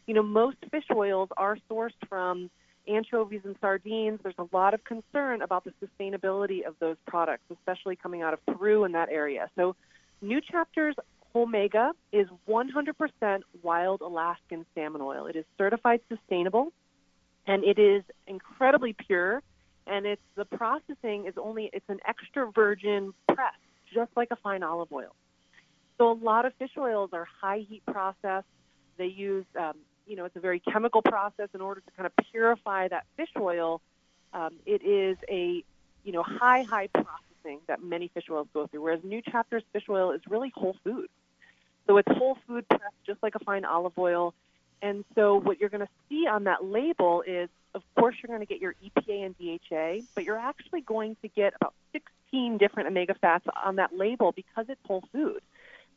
you know, most fish oils are sourced from anchovies and sardines. There's a lot of concern about the sustainability of those products, especially coming out of Peru and that area. So New Chapter's Omega is one hundred percent wild Alaskan salmon oil. It is certified sustainable, and it is incredibly pure, and it's the processing is only, it's an extra virgin press, just like a fine olive oil. So a lot of fish oils are high heat processed. They use, um, you know, it's a very chemical process in order to kind of purify that fish oil. Um, it is a, you know, high, high processing that many fish oils go through, whereas New Chapter's fish oil is really whole food. So it's whole food pressed just like a fine olive oil. And so what you're going to see on that label is, of course, you're going to get your E P A and D H A, but you're actually going to get about sixteen different omega fats on that label because it's whole food.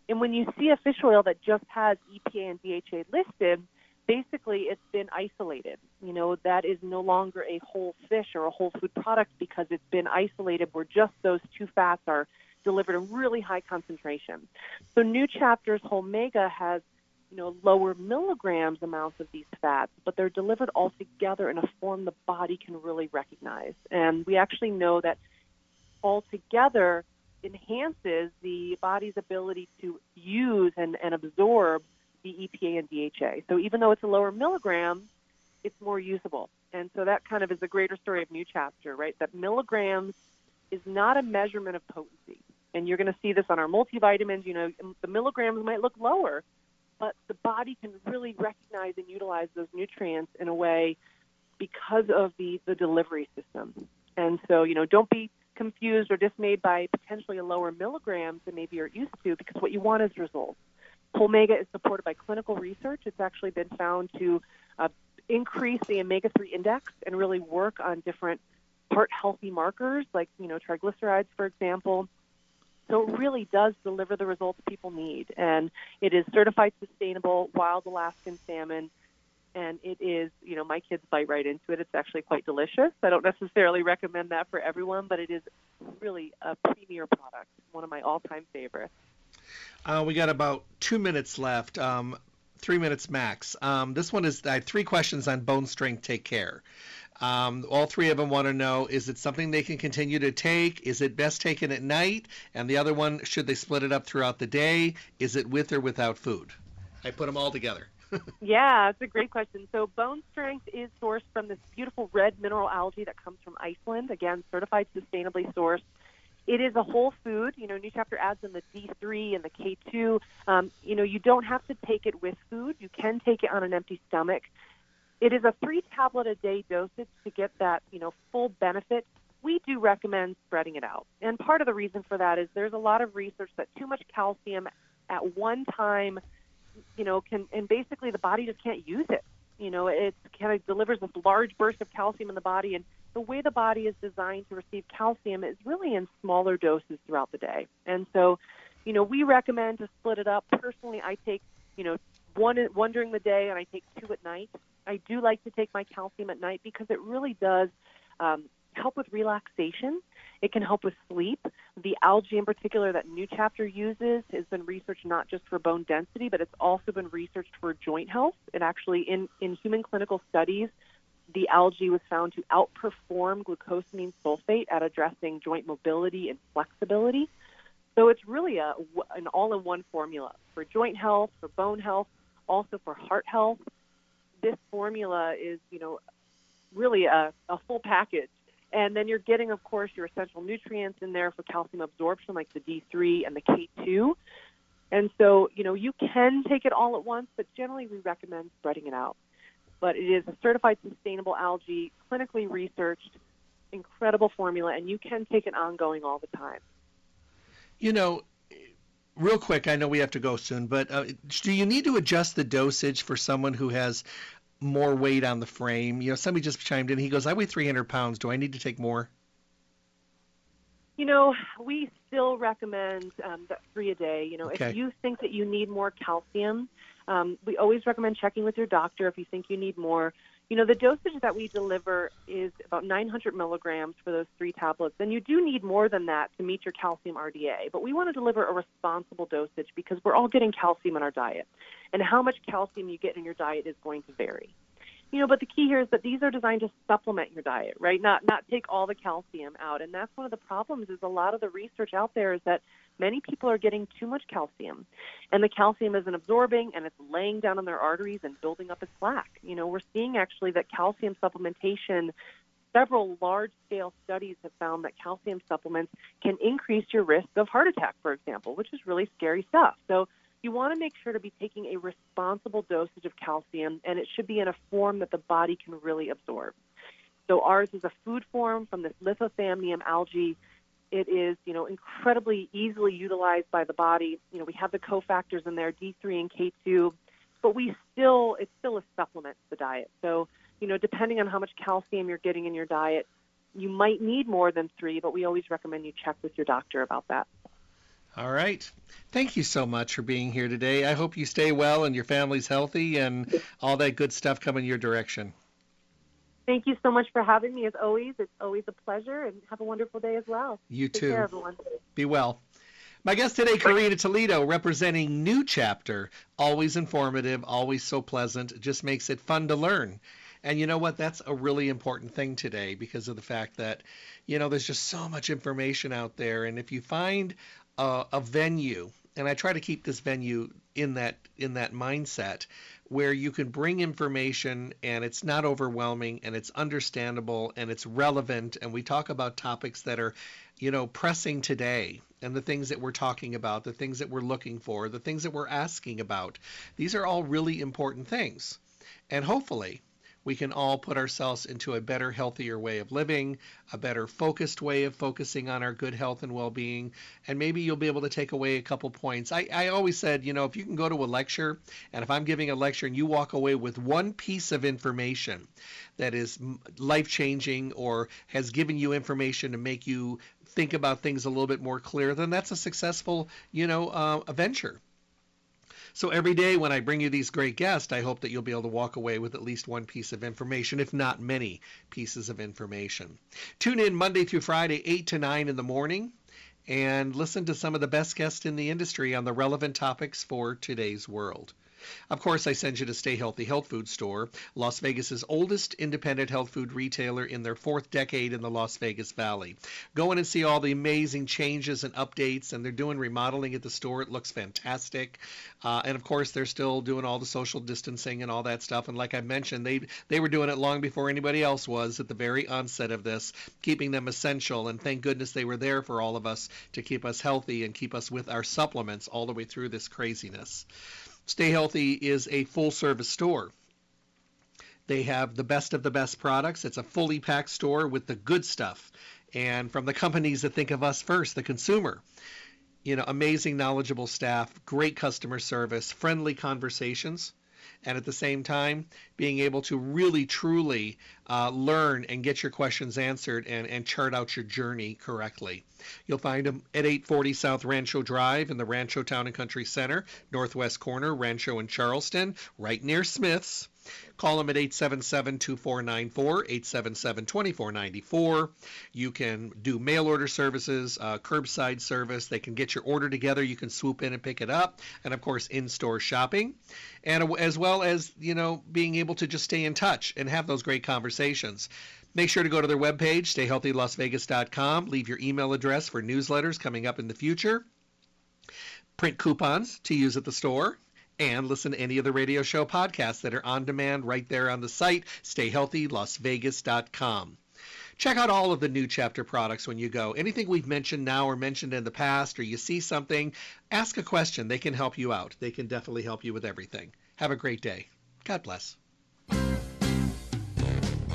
And when you see a fish oil that just has E P A and D H A listed, basically it's been isolated. You know, that is no longer a whole fish or a whole food product because it's been isolated where just those two fats are delivered in really high concentration. So New Chapter's Whole Omega has, you know, lower milligrams amounts of these fats, but they're delivered all together in a form the body can really recognize. And we actually know that altogether enhances the body's ability to use and, and absorb the E P A and D H A. So even though it's a lower milligram, it's more usable. And so that kind of is the greater story of New Chapter, right? That milligrams is not a measurement of potency. And you're going to see this on our multivitamins. You know, the milligrams might look lower, but the body can really recognize and utilize those nutrients in a way because of the, the delivery system. And so, you know, don't be confused or dismayed by potentially a lower milligrams than maybe you're used to, because what you want is results. Whole Omega is supported by clinical research. It's actually been found to uh, increase the omega three index and really work on different heart healthy markers like, you know, triglycerides, for example. So it really does deliver the results people need. And it is certified sustainable, wild Alaskan salmon. And it is, you know, my kids bite right into it. It's actually quite delicious. I don't necessarily recommend that for everyone, but it is really a premier product, one of my all-time favorites. Uh, we got about two minutes left, um, three minutes max. Um, this one is I have three questions on bone strength. Take care. Um, all three of them want to know, is it something they can continue to take? Is it best taken at night? And the other one, should they split it up throughout the day? Is it with or without food? I put them all together. Yeah, it's a great question. So bone strength is sourced from this beautiful red mineral algae that comes from Iceland. Again, certified sustainably sourced. It is a whole food. You know, New Chapter adds in the D three and the K two. Um, you know, you don't have to take it with food. You can take it on an empty stomach. It is a three tablet a day dosage to get that, you know, full benefit. We do recommend spreading it out. And part of the reason for that is there's a lot of research that too much calcium at one time, you know, can, and basically the body just can't use it. You know, it kind of delivers this large burst of calcium in the body, and the way the body is designed to receive calcium is really in smaller doses throughout the day. And so, you know, we recommend to split it up. Personally, I take, you know, one, one during the day, and I take two at night. I do like to take my calcium at night because it really does um, help with relaxation. It can help with sleep. The algae in particular that New Chapter uses has been researched not just for bone density, but it's also been researched for joint health. And actually, in, in human clinical studies, the algae was found to outperform glucosamine sulfate at addressing joint mobility and flexibility. So it's really a, an all-in-one formula for joint health, for bone health, also for heart health. This formula is, you know, really a, a full package. And then you're getting, of course, your essential nutrients in there for calcium absorption, like the D three and the K two. And so, you know, you can take it all at once, but generally we recommend spreading it out. But it is a certified sustainable algae, clinically researched, incredible formula, and you can take it ongoing all the time. You know, real quick, I know we have to go soon, but uh, do you need to adjust the dosage for someone who has more weight on the frame? You know, somebody just chimed in. He goes, I weigh three hundred pounds. Do I need to take more? You know, we still recommend um, that three a day. You know, okay. If you think that you need more calcium, um, we always recommend checking with your doctor if you think you need more. You know, the dosage that we deliver is about nine hundred milligrams for those three tablets. And you do need more than that to meet your calcium R D A. But we want to deliver a responsible dosage because we're all getting calcium in our diet. And how much calcium you get in your diet is going to vary. you know, but the key here is that these are designed to supplement your diet, right? Not not take all the calcium out. And that's one of the problems is a lot of the research out there is that many people are getting too much calcium, and the calcium isn't absorbing, and it's laying down in their arteries and building up as plaque. You know, we're seeing actually that calcium supplementation, several large-scale studies have found that calcium supplements can increase your risk of heart attack, for example, which is really scary stuff. So you want to make sure to be taking a responsible dosage of calcium, and it should be in a form that the body can really absorb. So ours is a food form from this lithothamnium algae. It is, you know, incredibly easily utilized by the body. You know, we have the cofactors in there, D three and K two, but we still, it's still a supplement to the diet. So, you know, depending on how much calcium you're getting in your diet, you might need more than three, but we always recommend you check with your doctor about that. All right. Thank you so much for being here today. I hope you stay well and your family's healthy and all that good stuff coming your direction. Thank you so much for having me, as always. It's always a pleasure, and have a wonderful day as well. You Take too. Care, everyone. Be well. My guest today, Karina Toledo, representing New Chapter. Always informative, always so pleasant. It just makes it fun to learn. And you know what? That's a really important thing today because of the fact that, you know, there's just so much information out there. And if you find a, a venue, and I try to keep this venue in that in that mindset, where you can bring information and it's not overwhelming and it's understandable and it's relevant, and we talk about topics that are, you know, pressing today, and the things that we're talking about, the things that we're looking for, the things that we're asking about. These are all really important things. And hopefully we can all put ourselves into a better, healthier way of living, a better focused way of focusing on our good health and well-being. And maybe you'll be able to take away a couple points. I, I always said, you know, if you can go to a lecture, and if I'm giving a lecture and you walk away with one piece of information that is life-changing or has given you information to make you think about things a little bit more clear, then that's a successful, you know, uh, venture. So every day when I bring you these great guests, I hope that you'll be able to walk away with at least one piece of information, if not many pieces of information. Tune in Monday through Friday, eight to nine in the morning, and listen to some of the best guests in the industry on the relevant topics for today's world. Of course, I send you to Stay Healthy Health Food Store, Las Vegas's oldest independent health food retailer in their fourth decade in the Las Vegas Valley. Go in and see all the amazing changes and updates, and they're doing remodeling at the store. It looks fantastic. Uh, and, of course, they're still doing all the social distancing and all that stuff. And like I mentioned, they, they were doing it long before anybody else was at the very onset of this, keeping them essential. And thank goodness they were there for all of us to keep us healthy and keep us with our supplements all the way through this craziness. Stay Healthy is a full-service store. They have the best of the best products. It's a fully packed store with the good stuff. And from the companies that think of us first, the consumer, you know, amazing, knowledgeable staff, great customer service, friendly conversations, and at the same time, being able to really, truly uh, learn and get your questions answered and, and chart out your journey correctly. You'll find them at eight forty South Rancho Drive in the Rancho Town and Country Center, northwest corner, Rancho and Charleston, right near Smith's. Call them at eight seven seven, two four nine four, eight seven seven, two four nine four. You can do mail order services, uh, curbside service. They can get your order together. You can swoop in and pick it up. And, of course, in-store shopping. And as well as, you know, being able to just stay in touch and have those great conversations. Make sure to go to their webpage, stay healthy las vegas dot com. Leave your email address for newsletters coming up in the future. Print coupons to use at the store. And listen to any of the radio show podcasts that are on demand right there on the site, stay healthy las vegas dot com. Check out all of the New Chapter products when you go. Anything we've mentioned now or mentioned in the past, or you see something, ask a question. They can help you out. They can definitely help you with everything. Have a great day. God bless.